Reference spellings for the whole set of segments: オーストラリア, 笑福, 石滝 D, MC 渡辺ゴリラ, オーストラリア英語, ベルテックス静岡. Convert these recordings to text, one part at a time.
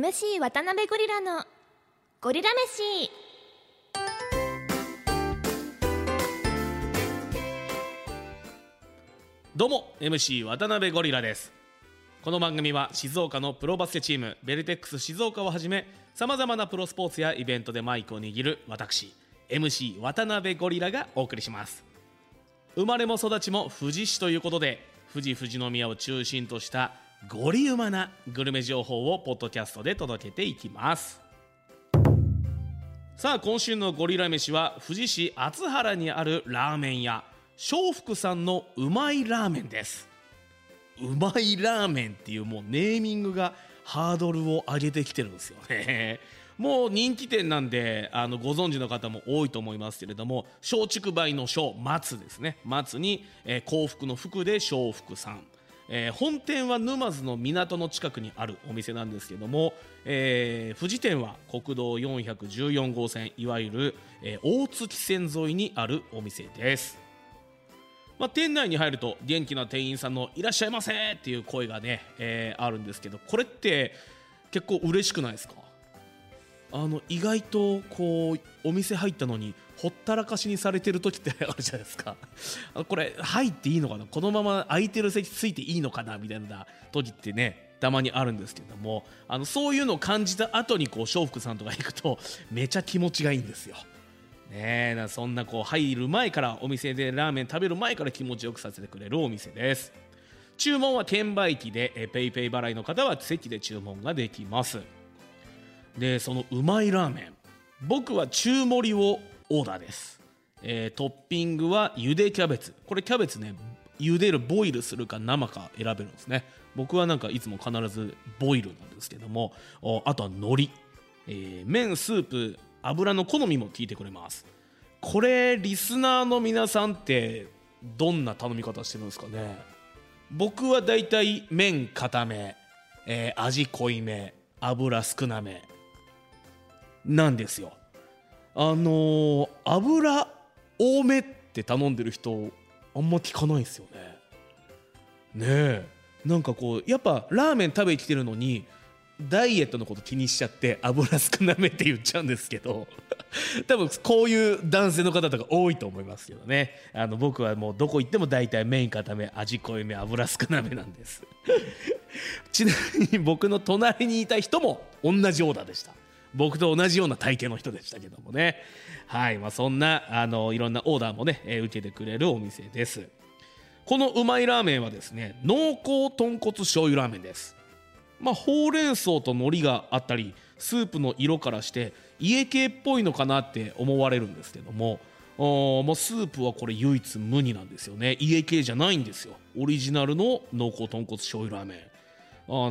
MC 渡辺ゴリラのゴリラ飯。どうも MC 渡辺ゴリラです。この番組は静岡のプロバスケチームベルテックス静岡をはじめ、さまざまなプロスポーツやイベントでマイクを握る私 MC 渡辺ゴリラがお送りします。生まれも育ちも富士市ということで、富士宮を中心としたゴリウマなグルメ情報をポッドキャストで届けていきます。さあ、今週のゴリラ飯は富士市厚原にあるラーメン屋笑福さんのうまいラーメンです。うまいラーメンっていうもうネーミングがハードルを上げてきてるんですよねもう人気店なんでご存知の方も多いと思いますけれども、松竹梅の松ですね、松に、幸福の福で笑福さん、本店は沼津の港の近くにあるお店なんですけども、富士店は国道414号線、いわゆる、大月線沿いにあるお店です。まあ、店内に入ると元気な店員さんのいらっしゃいませっていう声がね、あるんですけど、これって結構嬉しくないですか？意外とこうお店入ったのにほったらかしにされてる時ってあるじゃないですかこれ入っていいのかな、このまま空いてる席ついていいのかなみたいな時ってね、たまにあるんですけども、そういうのを感じた後にこう笑福さんとか行くとめちゃ気持ちがいいんですよね。そんなこう入る前から、お店でラーメン食べる前から気持ちよくさせてくれるお店です。注文は券売機で、PayPay払いの方は席で注文ができます。でそのうまいラーメン、僕は中盛りをオーダーです。トッピングはゆでキャベツ、これキャベツね、茹でるボイルするか生か選べるんですね。僕はなんかいつも必ずボイルなんですけども、あとは海苔、麺、スープ、油の好みも聞いてくれます。これリスナーの皆さんってどんな頼み方してるんですかね。僕はだいたい麺固め、味濃いめ、油少なめなんですよ。油多めって頼んでる人あんま聞かないですよね。ねえ、なんかこうやっぱラーメン食べに来てるのにダイエットのこと気にしちゃって油少なめって言っちゃうんですけど多分こういう男性の方とか多いと思いますけどね。僕はもうどこ行っても大体麺固め、味濃いめ、油少なめなんですちなみに僕の隣にいた人も同じオーダーでした。僕と同じような体型の人でしたけどもね。はい、そんないろんなオーダーもね、受けてくれるお店です。このうまいラーメンはですね、濃厚豚骨醤油ラーメンです。ほうれん草と海苔があったり、スープの色からして家系っぽいのかなって思われるんですけども、スープはこれ唯一無二なんですよね。家系じゃないんですよ。オリジナルの濃厚豚骨醤油ラーメン。鼻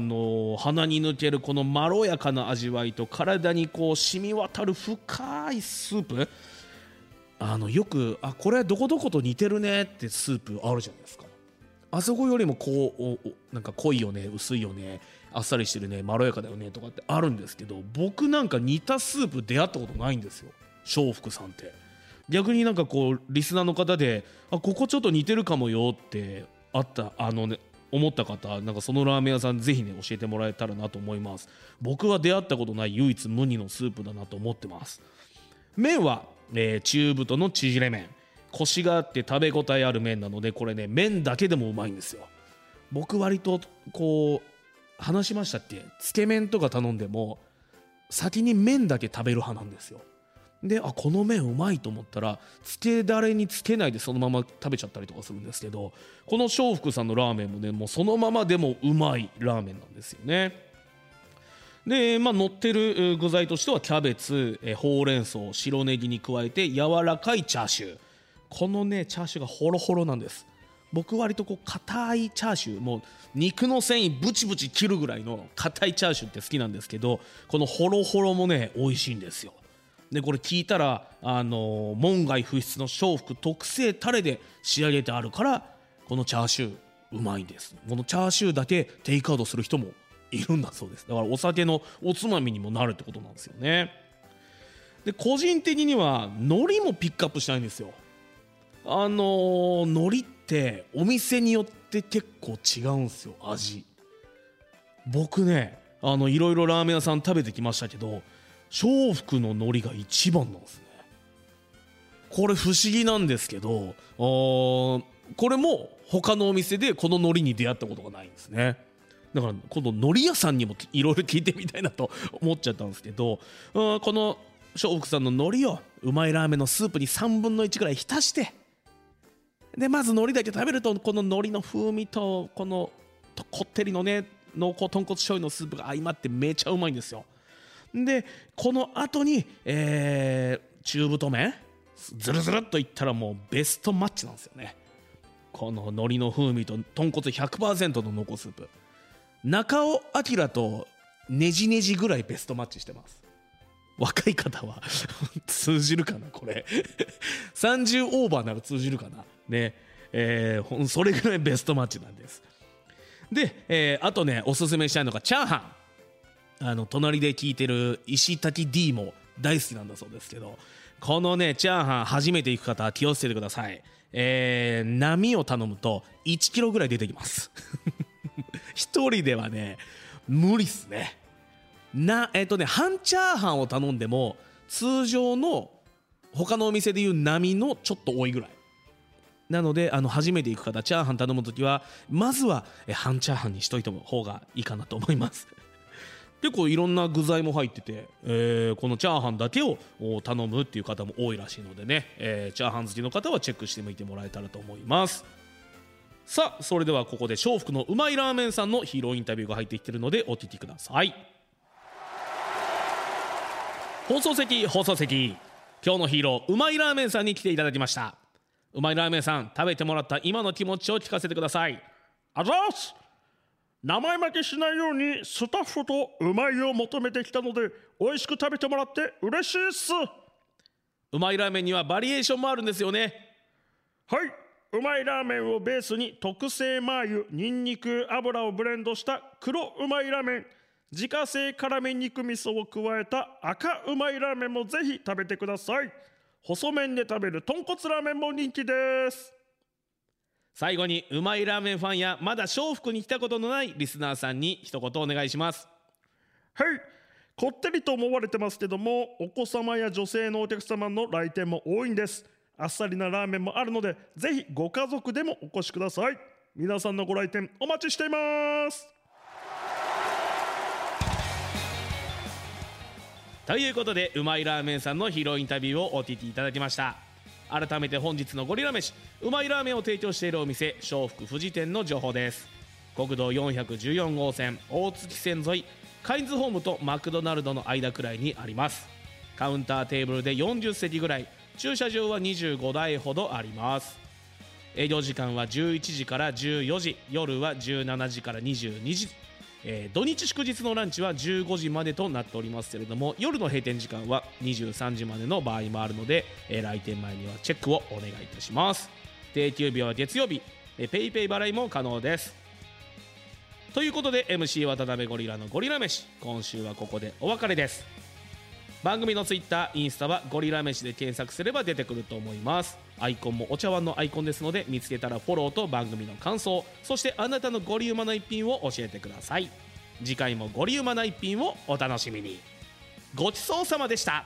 に抜けるこのまろやかな味わいと、体にこう染み渡る深いスープ、よくこれどこどこと似てるねってスープあるじゃないですか。あそこよりもこうなんか濃いよね、薄いよね、あっさりしてるね、まろやかだよねとかってあるんですけど、僕なんか似たスープ出会ったことないんですよ、笑福さんって。逆になんかこうリスナーの方でここちょっと似てるかもよってあった思った方、なんかそのラーメン屋さんぜひね教えてもらえたらなと思います。僕は出会ったことない唯一無二のスープだなと思ってます。麺は、中太の縮れ麺、コシがあって食べ応えある麺なので、これね麺だけでもうまいんですよ。僕割とこう話しましたっけ、つけ麺とか頼んでも先に麺だけ食べる派なんですよ。でこの麺うまいと思ったらつけだれにつけないでそのまま食べちゃったりとかするんですけど、この笑福さんのラーメンもね、もうそのままでもうまいラーメンなんですよね。で乗ってる具材としてはキャベツ、ほうれん草、白ネギに加えて柔らかいチャーシュー。このねチャーシューがホロホロなんです。僕割とこう硬いチャーシュー、もう肉の繊維ブチブチ切るぐらいの硬いチャーシューって好きなんですけど、このホロホロもね美味しいんですよ。でこれ聞いたら門外不出の笑福特製タレで仕上げてあるから、このチャーシューうまいんです。このチャーシューだけテイクアウトする人もいるんだそうです。だからお酒のおつまみにもなるってことなんですよね。で個人的には海苔もピックアップしたいんですよ。海苔ってお店によって結構違うんですよ、味。僕ねいろいろラーメン屋さん食べてきましたけど、笑福の海苔が一番なんですね。これ不思議なんですけど、これも他のお店でこの海苔に出会ったことがないんですね。だからこの海苔屋さんにもいろいろ聞いてみたいなと思っちゃったんですけど、この笑福さんの海苔をうまいラーメンのスープに3分の1くらい浸して、でまず海苔だけ食べると、この海苔の風味とこのこってりのね濃厚豚骨醤油のスープが相まってめちゃうまいんですよ。でこの後に、中太麺ズルズルっといったらもうベストマッチなんですよね。この海苔の風味と豚骨 100% の濃厚スープ、中尾明とねじねじぐらいベストマッチしてます。若い方は通じるかなこれ30オーバーなら通じるかなね、それぐらいベストマッチなんです。で、あとねおすすめしたいのがチャーハン。隣で聞いてる石滝 D も大好きなんだそうですけど、このねチャーハン初めて行く方は気をつけてください。波を頼むと1キロぐらい出てきます一人ではね無理っすね。半チャーハンを頼んでも通常の他のお店でいう波のちょっと多いぐらいなので、初めて行く方チャーハン頼むときはまずは半チャーハンにしといた方がいいかなと思います結構いろんな具材も入ってて、このチャーハンだけを頼むっていう方も多いらしいのでね、チャーハン好きの方はチェックしてみてもらえたらと思います。さあそれではここで笑福のうまいラーメンさんのヒーローインタビューが入ってきているのでお聞きください。放送席今日のヒーローうまいラーメンさんに来ていただきました。うまいラーメンさん、食べてもらった今の気持ちを聞かせてください。あざーす。名前負けしないようにスタッフとうまいを求めてきたので美味しく食べてもらって嬉しいっす。うまいラーメンにはバリエーションもあるんですよね。はい、うまいラーメンをベースに特製マー油、ニンニク、油をブレンドした黒うまいラーメン、自家製辛め肉味噌を加えた赤うまいラーメンもぜひ食べてください。細麺で食べる豚骨ラーメンも人気です。最後にうまいラーメンファンやまだ笑福に来たことのないリスナーさんに一言お願いします。はい、こってりと思われてますけども、お子様や女性のお客様の来店も多いんです。あっさりなラーメンもあるのでぜひご家族でもお越しください。皆さんのご来店お待ちしています。ということでうまいラーメンさんのヒーローインタビューをお聞きいただきました。改めて本日のゴリラ飯、うまいラーメンを提供しているお店笑福富士店の情報です。国道414号線大月線沿い、カインズホームとマクドナルドの間くらいにあります。カウンターテーブルで40席ぐらい、駐車場は25台ほどあります。営業時間は11時から14時、夜は17時から22時、土日祝日のランチは15時までとなっておりますけれども、夜の閉店時間は23時までの場合もあるので、来店前にはチェックをお願いいたします。定休日は月曜日、PayPay払いも可能です。ということで MC 渡辺ゴリラのゴリラ飯、今週はここでお別れです。番組の Twitter、インスタはゴリラ飯で検索すれば出てくると思います。アイコンもお茶碗のアイコンですので、見つけたらフォローと番組の感想、そしてあなたのゴリウマな一品を教えてください。次回もゴリウマな一品をお楽しみに。ごちそうさまでした。